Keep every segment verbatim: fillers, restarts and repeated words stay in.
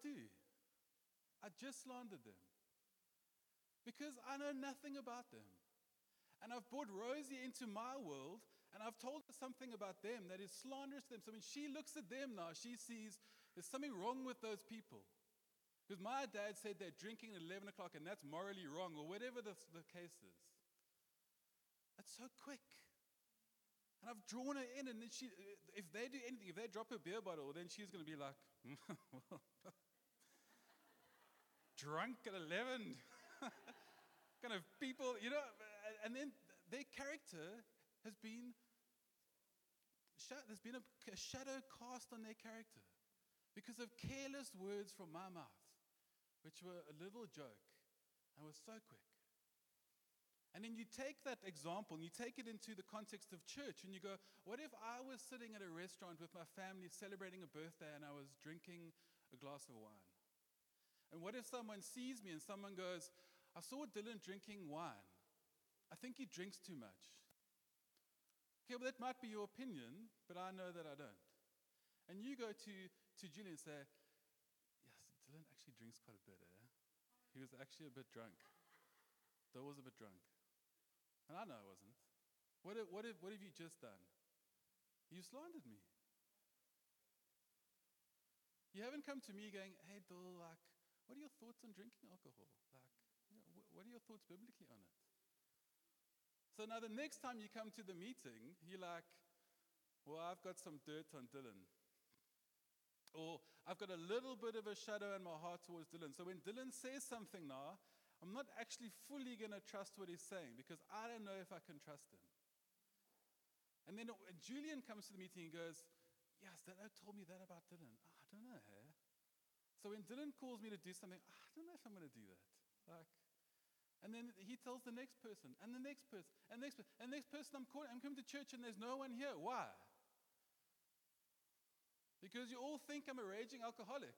do? I just slandered them because I know nothing about them. And I've brought Rosie into my world, and I've told her something about them that is slanderous to them. So when she looks at them now, she sees there's something wrong with those people. Because my dad said they're drinking at eleven o'clock, and that's morally wrong, or whatever the, the case is. That's so quick. And I've drawn her in, and then she, if they do anything, if they drop her beer bottle, then she's going to be like, drunk at eleven. Kind of people, you know, and then their character has been, there's been a shadow cast on their character because of careless words from my mouth, which were a little joke and was so quick. And then you take that example and you take it into the context of church and you go, what if I was sitting at a restaurant with my family celebrating a birthday and I was drinking a glass of wine? And what if someone sees me and someone goes, I saw Dylan drinking wine. I think he drinks too much. Okay, well, that might be your opinion, but I know that I don't. And you go to, to Julian and say, yes, Dylan actually drinks quite a bit, eh? He was actually a bit drunk. That was a bit drunk. And I know I wasn't. What if, what if, what have you just done? You slandered me. You haven't come to me going, hey, Dylan, like, what are your thoughts on drinking alcohol? Like, you know, what are your thoughts biblically on it? So now the next time you come to the meeting, you're like, well, I've got some dirt on Dylan. Or I've got a little bit of a shadow in my heart towards Dylan. So when Dylan says something now, I'm not actually fully going to trust what he's saying because I don't know if I can trust him. And then Julian comes to the meeting and goes, yes, Dad told me that about Dylan. Oh, I don't know. Eh? So when Dylan calls me to do something, oh, I don't know if I'm going to do that. Like, and then he tells the next person, and the next person, and the next person, and the next person I'm calling, I'm coming to church and there's no one here. Why? Because you all think I'm a raging alcoholic.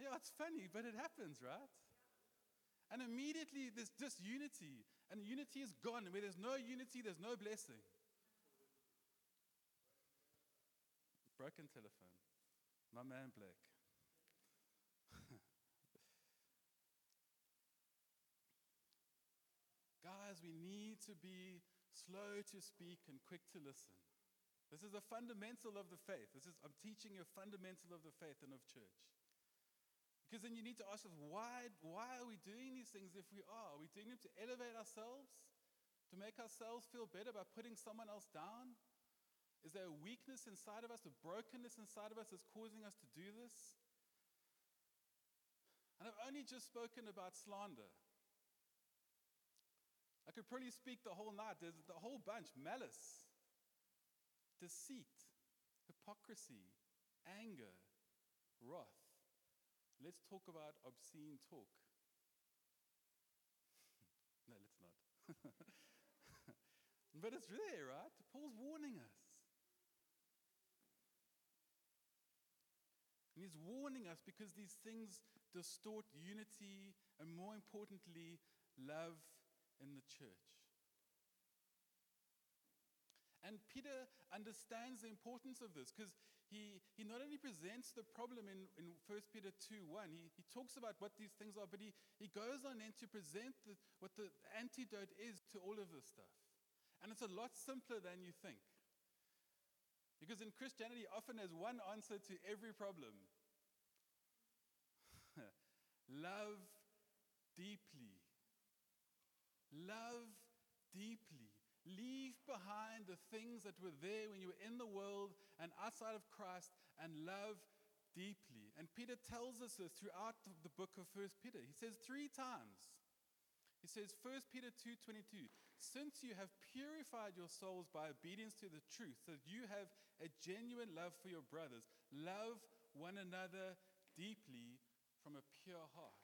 Yeah, it's funny, but it happens, right? And immediately there's disunity, and unity is gone. Where there's no unity, there's no blessing. Broken telephone. My man Blake. Guys, we need to be slow to speak and quick to listen. This is a fundamental of the faith. This is I'm teaching you a fundamental of the faith and of church. Because then you need to ask yourself, why, why are we doing these things if we are? Are we doing them to elevate ourselves? To make ourselves feel better by putting someone else down? Is there a weakness inside of us, a brokenness inside of us that's causing us to do this? And I've only just spoken about slander. I could probably speak the whole night. There's the whole bunch. Malice, deceit, hypocrisy, anger, wrath. Let's talk about obscene talk. No, let's not. But it's there, right? Paul's warning us. And he's warning us because these things distort unity and, more importantly, love in the church. And Peter understands the importance of this because he, he not only presents the problem in, in First Peter two one, he, he talks about what these things are, but he, he goes on then to present the, what the antidote is to all of this stuff. And it's a lot simpler than you think. Because in Christianity, often there's one answer to every problem. Love deeply. Love deeply. Leave behind the things that were there when you were in the world and outside of Christ and love deeply. And Peter tells us this throughout the book of First Peter. He says three times. He says, First Peter two twenty-two, since you have purified your souls by obedience to the truth, that you have a genuine love for your brothers, love one another deeply from a pure heart.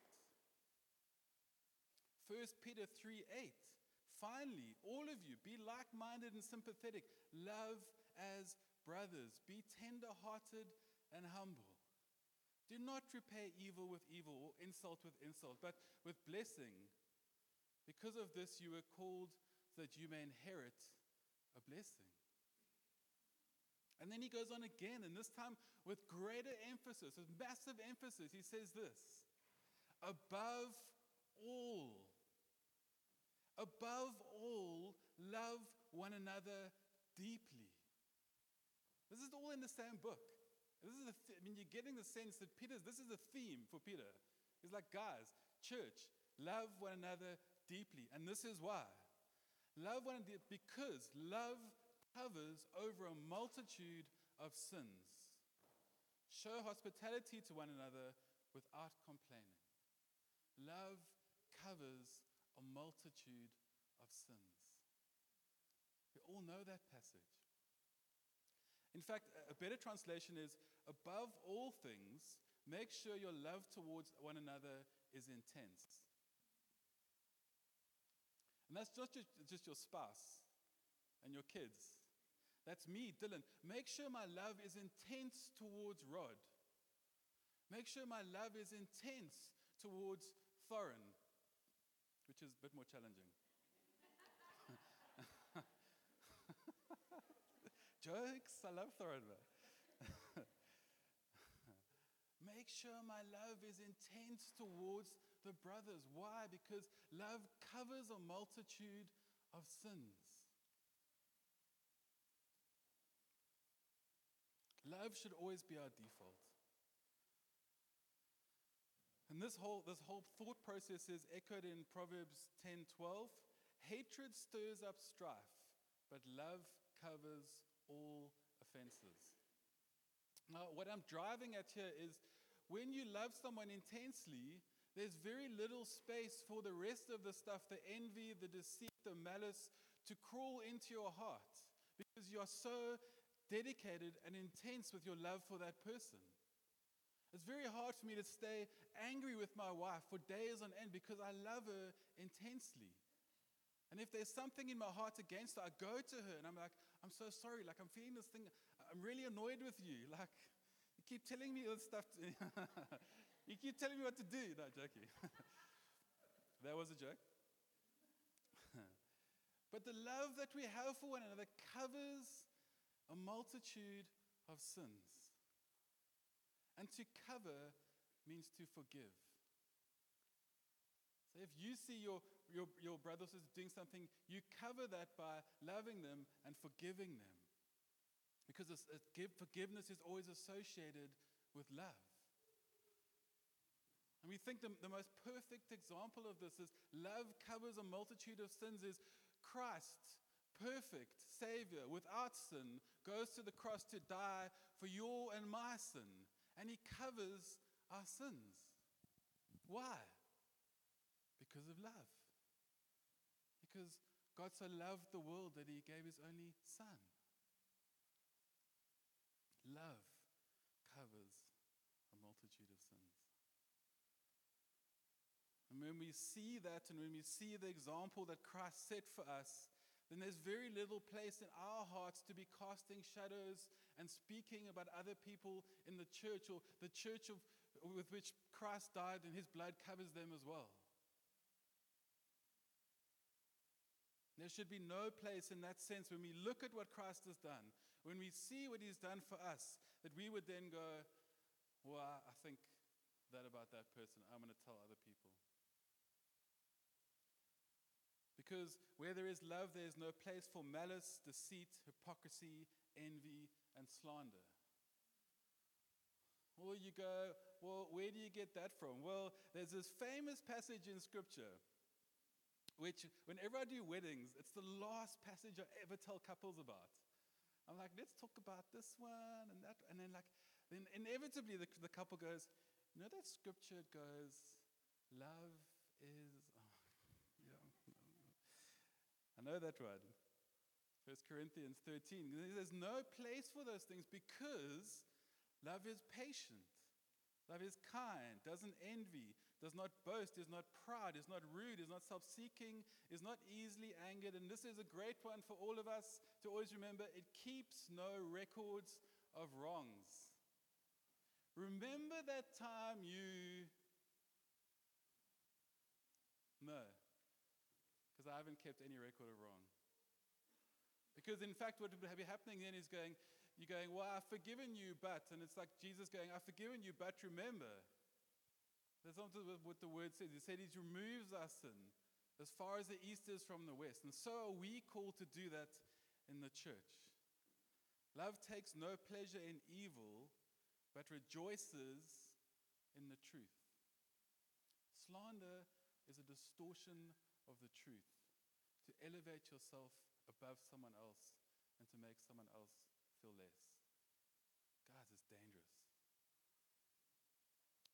First Peter three eight, finally, all of you, be like-minded and sympathetic. Love as brothers. Be tender-hearted and humble. Do not repay evil with evil or insult with insult, but with blessing. Because of this, you were called that you may inherit a blessing. And then he goes on again, and this time with greater emphasis, with massive emphasis, he says this: above all, above all, love one another deeply. This is all in the same book. This is the th- I mean, you're getting the sense that Peter's, this is the theme for Peter. He's like, guys, church, love one another deeply. And this is why. Love one another, because love covers over a multitude of sins. Show hospitality to one another without complaining. Love covers a multitude of sins. We all know that passage. In fact, a better translation is, above all things, make sure your love towards one another is intense. And that's not just, just your spouse and your kids. That's me, Dylan. Make sure my love is intense towards Rod. Make sure my love is intense towards Thorin, which is a bit more challenging. Jokes, I love Thorin. Make sure my love is intense towards the brothers. Why? Because love covers a multitude of sins. Love should always be our default. And this whole this whole thought process is echoed in Proverbs ten twelve. Hatred stirs up strife, but love covers all offenses. Now, what I'm driving at here is, when you love someone intensely, there's very little space for the rest of the stuff, the envy, the deceit, the malice, to crawl into your heart, because you're so dedicated and intense with your love for that person. It's very hard for me to stay angry with my wife for days on end because I love her intensely. And if there's something in my heart against her, I go to her and I'm like, I'm so sorry, like I'm feeling this thing, I'm really annoyed with you. Like, you keep telling me this stuff, to, you keep telling me what to do. No, joking. That was a joke. But the love that we have for one another covers a multitude of sins. And to cover means to forgive. So if you see your, your, your brother or sister doing something, you cover that by loving them and forgiving them. Because it's, it give, forgiveness is always associated with love. And we think the, the most perfect example of this is love covers a multitude of sins is Christ, perfect Savior, without sin, goes to the cross to die for your and my sin. And he covers our sins. Why? Because of love. Because God so loved the world that he gave his only son. Love covers a multitude of sins. And when we see that, and when we see the example that Christ set for us, then there's very little place in our hearts to be casting shadows and speaking about other people in the church, or the church of, with which Christ died and his blood covers them as well. There should be no place in that sense when we look at what Christ has done, when we see what he's done for us, that we would then go, well, I think that about that person. I'm going to tell other people. Because where there is love, there is no place for malice, deceit, hypocrisy, envy, and slander. Or you go, well, where do you get that from? Well, there's this famous passage in Scripture, which whenever I do weddings, it's the last passage I ever tell couples about. I'm like, let's talk about this one and that. And then like, then inevitably the, the couple goes, you know that scripture goes, love is, oh, yeah. I know that one. First Corinthians thirteen. There's no place for those things because love is patient. Love is kind, doesn't envy, does not boast, is not proud, is not rude, is not self-seeking, is not easily angered. And this is a great one for all of us to always remember. It keeps no records of wrongs. Remember that time you... No, because I haven't kept any record of wrong. Because in fact what would be happening then is going, you're going, well, I've forgiven you, but, and it's like Jesus going, I've forgiven you, but remember. That's not what the word says. It said he removes our sin as far as the east is from the west. And so are we called to do that in the church. Love takes no pleasure in evil, but rejoices in the truth. Slander is a distortion of the truth, to elevate yourself above someone else and to make someone else feel less. Guys, it's dangerous.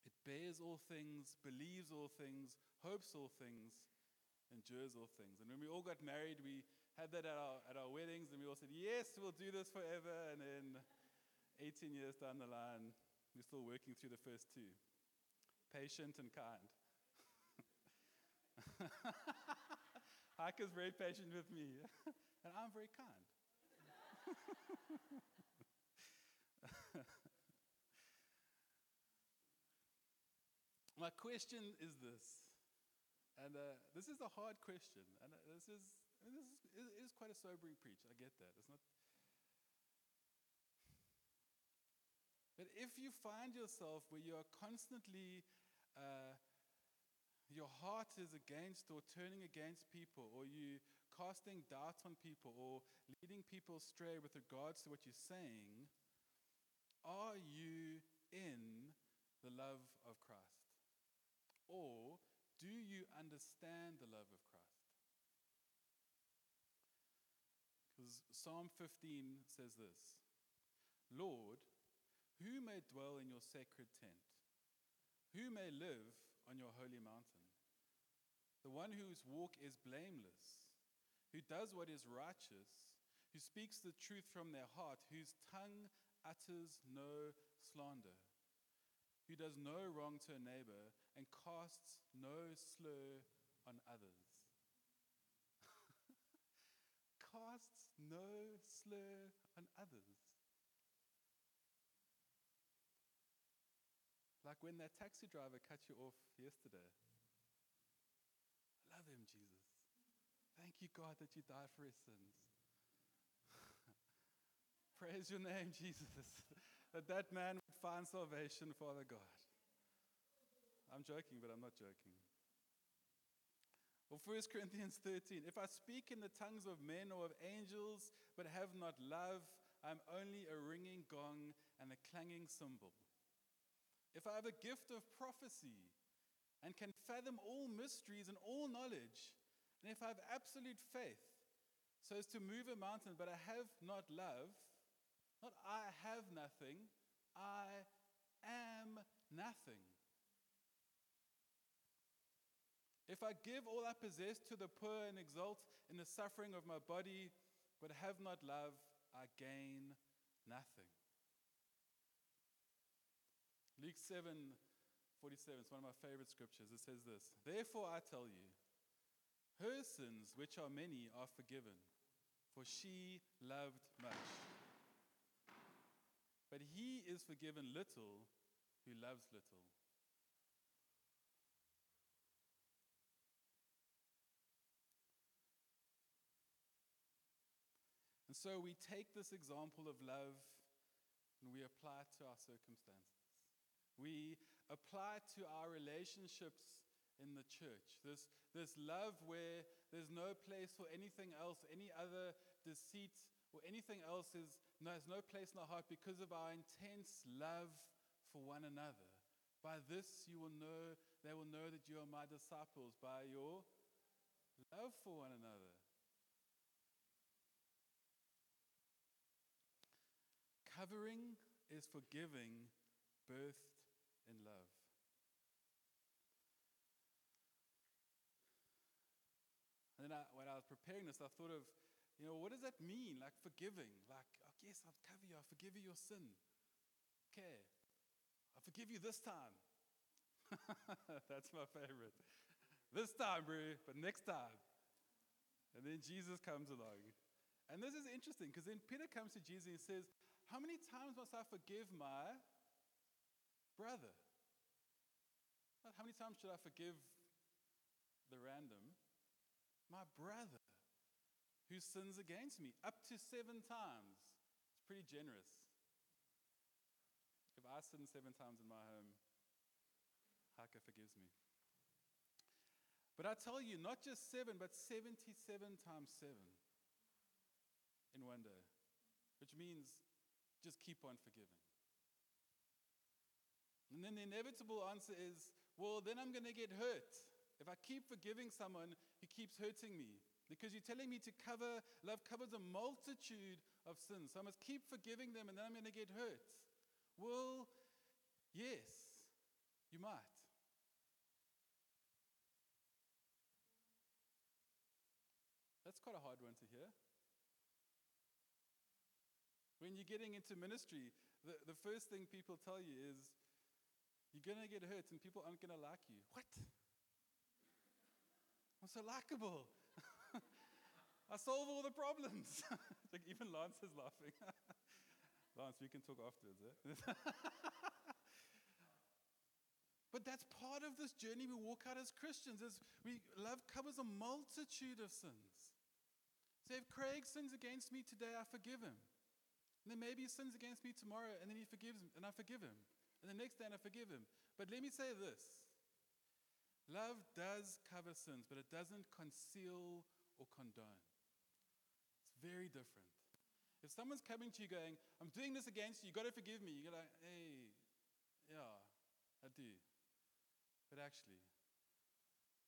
It bears all things, believes all things, hopes all things, endures all things. And when we all got married, we had that at our, at our weddings, and we all said, yes, we'll do this forever. And then eighteen years down the line, we're still working through the first two. Patient and kind. Hiker's very patient with me, and I'm very kind. My question is this, and uh, this is a hard question, and this is this is, it is quite a sobering preach. I get that. It's not. But if you find yourself where you are constantly uh, your heart is against or turning against people, or you casting doubts on people, or leading people astray with regards to what you're saying, are you in the love of Christ? Or do you understand the love of Christ? Because Psalm fifteen says this, Lord, who may dwell in your sacred tent? Who may live on your holy mountain? The one whose walk is blameless, who does what is righteous, who speaks the truth from their heart, whose tongue utters no slander, who does no wrong to a neighbor and casts no slur on others. Casts no slur on others. Like when that taxi driver cut you off yesterday. I love him, Jesus. Thank you, God, that you died for his sins. Praise your name, Jesus, that that man would find salvation, Father God. I'm joking, but I'm not joking. Well, First Corinthians thirteen, if I speak in the tongues of men or of angels, but have not love, I'm only a ringing gong and a clanging cymbal. If I have a gift of prophecy and can fathom all mysteries and all knowledge, and if I have absolute faith so as to move a mountain, but I have not love, not I have nothing, I am nothing. If I give all I possess to the poor and exult in the suffering of my body, but have not love, I gain nothing. Luke seven forty-seven, it's one of my favorite scriptures. It says this, therefore I tell you, her sins, which are many, are forgiven, for she loved much. But he is forgiven little who loves little. And so we take this example of love and we apply it to our circumstances. We apply it to our relationships in the church. This this love where there's no place for anything else, any other deceit or anything else is no, has no place in our heart because of our intense love for one another. By this you will know, they will know that you are my disciples, by your love for one another. Covering is forgiving, birthed in love. And then I, when I was preparing this, I thought of, you know, what does that mean? Like forgiving. Like, oh, yes, I'll cover you. I'll forgive you your sin. Okay. I'll forgive you this time. That's my favorite. This time, bro, but next time. And then Jesus comes along. And this is interesting because then Peter comes to Jesus and he says, how many times must I forgive my brother? Not how many times should I forgive the random? My brother who sins against me, up to seven times. It's pretty generous. If I sin seven times in my home, Haka forgives me. But I tell you, not just seven, but seventy-seven times seven in one day, which means just keep on forgiving. And then the inevitable answer is, well, then I'm going to get hurt. If I keep forgiving someone, he keeps hurting me. Because you're telling me to cover, love covers a multitude of sins. So I must keep forgiving them and then I'm going to get hurt. Well, yes, you might. That's quite a hard one to hear. When you're getting into ministry, the, the first thing people tell you is, you're going to get hurt and people aren't going to like you. What? I'm so likable. I solve all the problems. Like even Lance is laughing. Lance, we can talk afterwards. Eh? But that's part of this journey we walk out as Christians. Is we love covers a multitude of sins. So if Craig sins against me today, I forgive him. And then maybe he sins against me tomorrow, and then he forgives me, and I forgive him. And the next day, and I forgive him. But let me say this. Love does cover sins, but it doesn't conceal or condone. It's very different. If someone's coming to you going, I'm doing this against you, you've got to forgive me. You're like, hey, yeah, I do. But actually,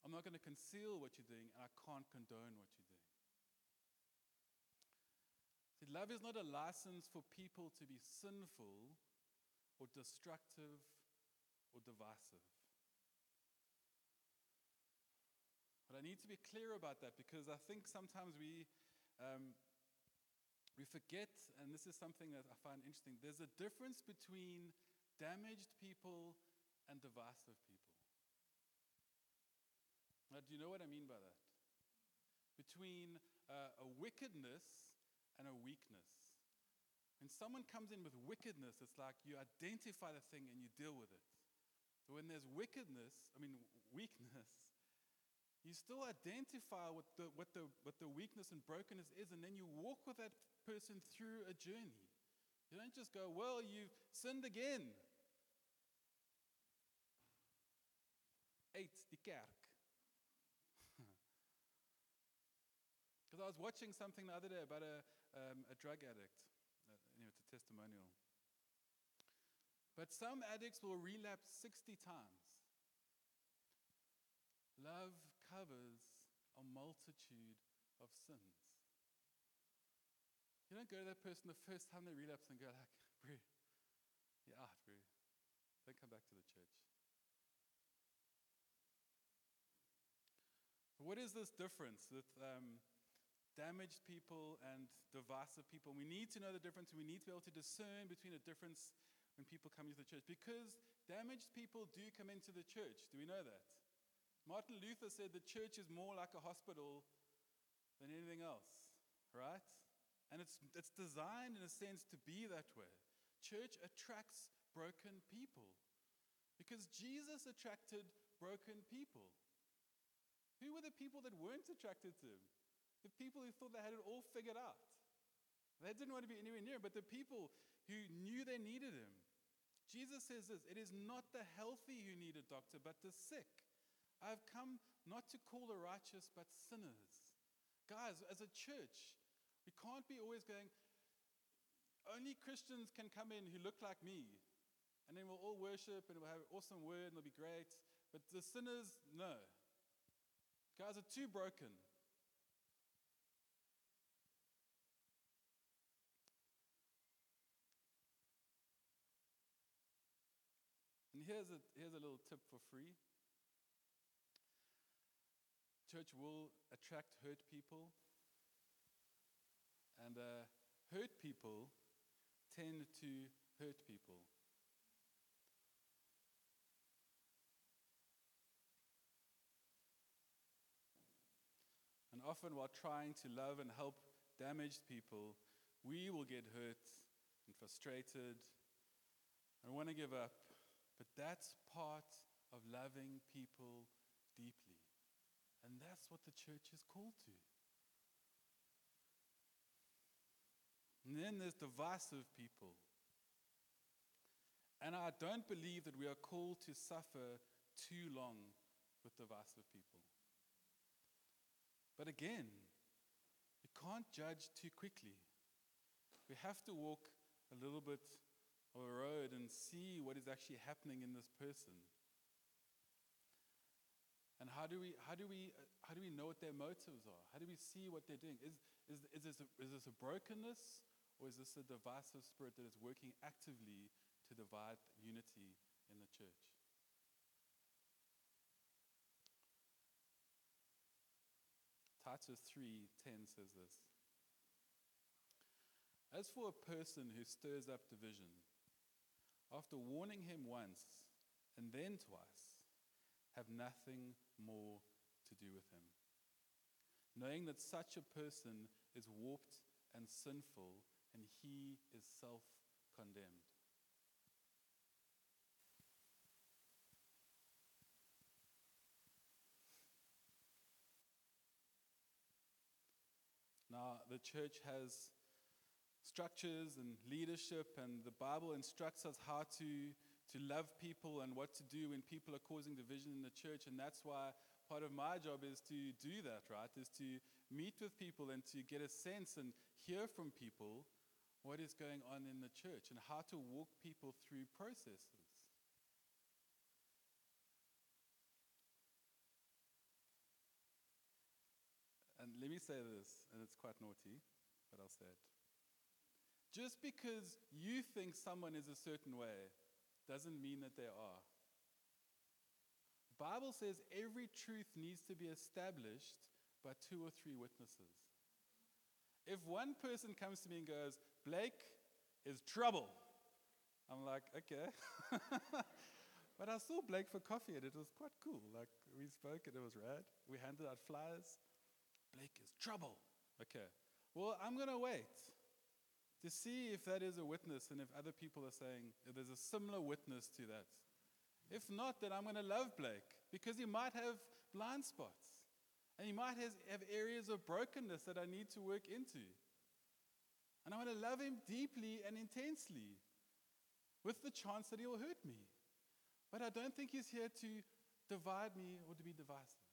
I'm not going to conceal what you're doing, and I can't condone what you're doing. See, love is not a license for people to be sinful or destructive or divisive. But I need to be clear about that because I think sometimes we um, we forget, and this is something that I find interesting, there's a difference between damaged people and divisive people. Now, do you know what I mean by that? Between uh, a wickedness and a weakness. When someone comes in with wickedness, it's like you identify the thing and you deal with it. But when there's wickedness, I mean weakness, you still identify what the, what the, what the weakness and brokenness is, and then you walk with that person through a journey. You don't just go, well, you've sinned again. Eet die kerk. Because I was watching something the other day about a, um, a drug addict. Uh, anyway, it's a testimonial. But some addicts will relapse sixty times. Love covers a multitude of sins. You don't go to that person the first time they relapse and go like, bro, you're out, bro. Don't come back to the church. What is this difference with um, damaged people and divisive people? We need to know the difference, and we need to be able to discern between the difference when people come into the church. Because damaged people do come into the church. Do we know that? Martin Luther said the church is more like a hospital than anything else, right? And it's it's designed in a sense to be that way. Church attracts broken people because Jesus attracted broken people. Who were the people that weren't attracted to him? The people who thought they had it all figured out. They didn't want to be anywhere near him, but the people who knew they needed him. Jesus says this, it is not the healthy who need a doctor, but the sick. I've come not to call the righteous, but sinners. Guys, as a church, we can't be always going, only Christians can come in who look like me. And then we'll all worship and we'll have an awesome word and it'll be great. But the sinners, no. Guys are too broken. And here's a, here's a little tip for free. Church will attract hurt people, and uh, hurt people tend to hurt people. And often while trying to love and help damaged people, we will get hurt and frustrated and want to give up. But that's part of loving people deeply. And that's what the church is called to. And then there's divisive people. And I don't believe that we are called to suffer too long with divisive people. But again, you can't judge too quickly. We have to walk a little bit of a road and see what is actually happening in this person. And how do we how do we how do we know what their motives are? How do we see what they're doing? Is is is this a, is this a brokenness, or is this a divisive spirit that is working actively to divide unity in the church? Titus three ten says this. As for a person who stirs up division, after warning him once and then twice, have nothing more to do with him, knowing that such a person is warped and sinful, and he is self-condemned. Now, the church has structures and leadership, and the Bible instructs us how to, to love people and what to do when people are causing division in the church. And that's why part of my job is to do that, right? Is to meet with people and to get a sense and hear from people what is going on in the church and how to walk people through processes. And let me say this, and it's quite naughty, but I'll say it. Just because you think someone is a certain way doesn't mean that they are. The Bible says every truth needs to be established by two or three witnesses. If one person comes to me and goes, Blake is trouble, I'm like, okay. But I saw Blake for coffee and it was quite cool. Like, we spoke and it was rad. We handed out flyers. Blake is trouble. Okay. Well, I'm going to wait to see if that is a witness and if other people are saying there's a similar witness to that. If not, then I'm going to love Blake because he might have blind spots and he might has, have areas of brokenness that I need to work into. And I want to love him deeply and intensely with the chance that he'll hurt me. But I don't think he's here to divide me or to be divisive.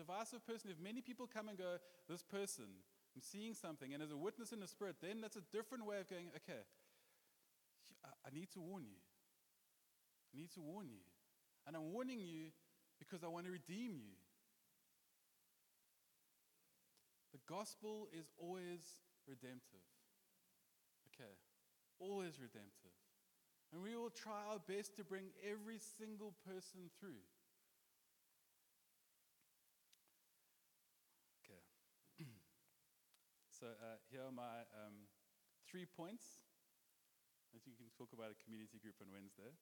Divisive person, if many people come and go, this person, I'm seeing something, and as a witness in the spirit, then that's a different way of going, okay, I need to warn you. I need to warn you. And I'm warning you because I want to redeem you. The gospel is always redemptive. Okay, always redemptive. And we will try our best to bring every single person through. Okay. So uh, here are my um, three points. I think you can talk about a community group on Wednesday.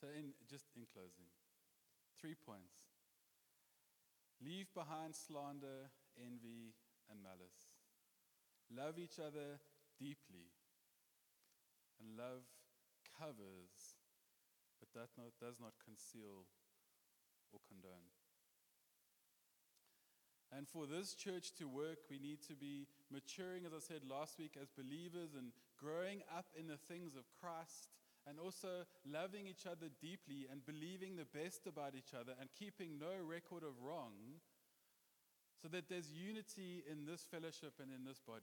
So in just in closing, three points. Leave behind slander, envy, and malice. Love each other deeply. And love covers, but does not, does not conceal or condone. And for this church to work, we need to be maturing, as I said last week, as believers and growing up in the things of Christ, and also loving each other deeply and believing the best about each other and keeping no record of wrong so that there's unity in this fellowship and in this body.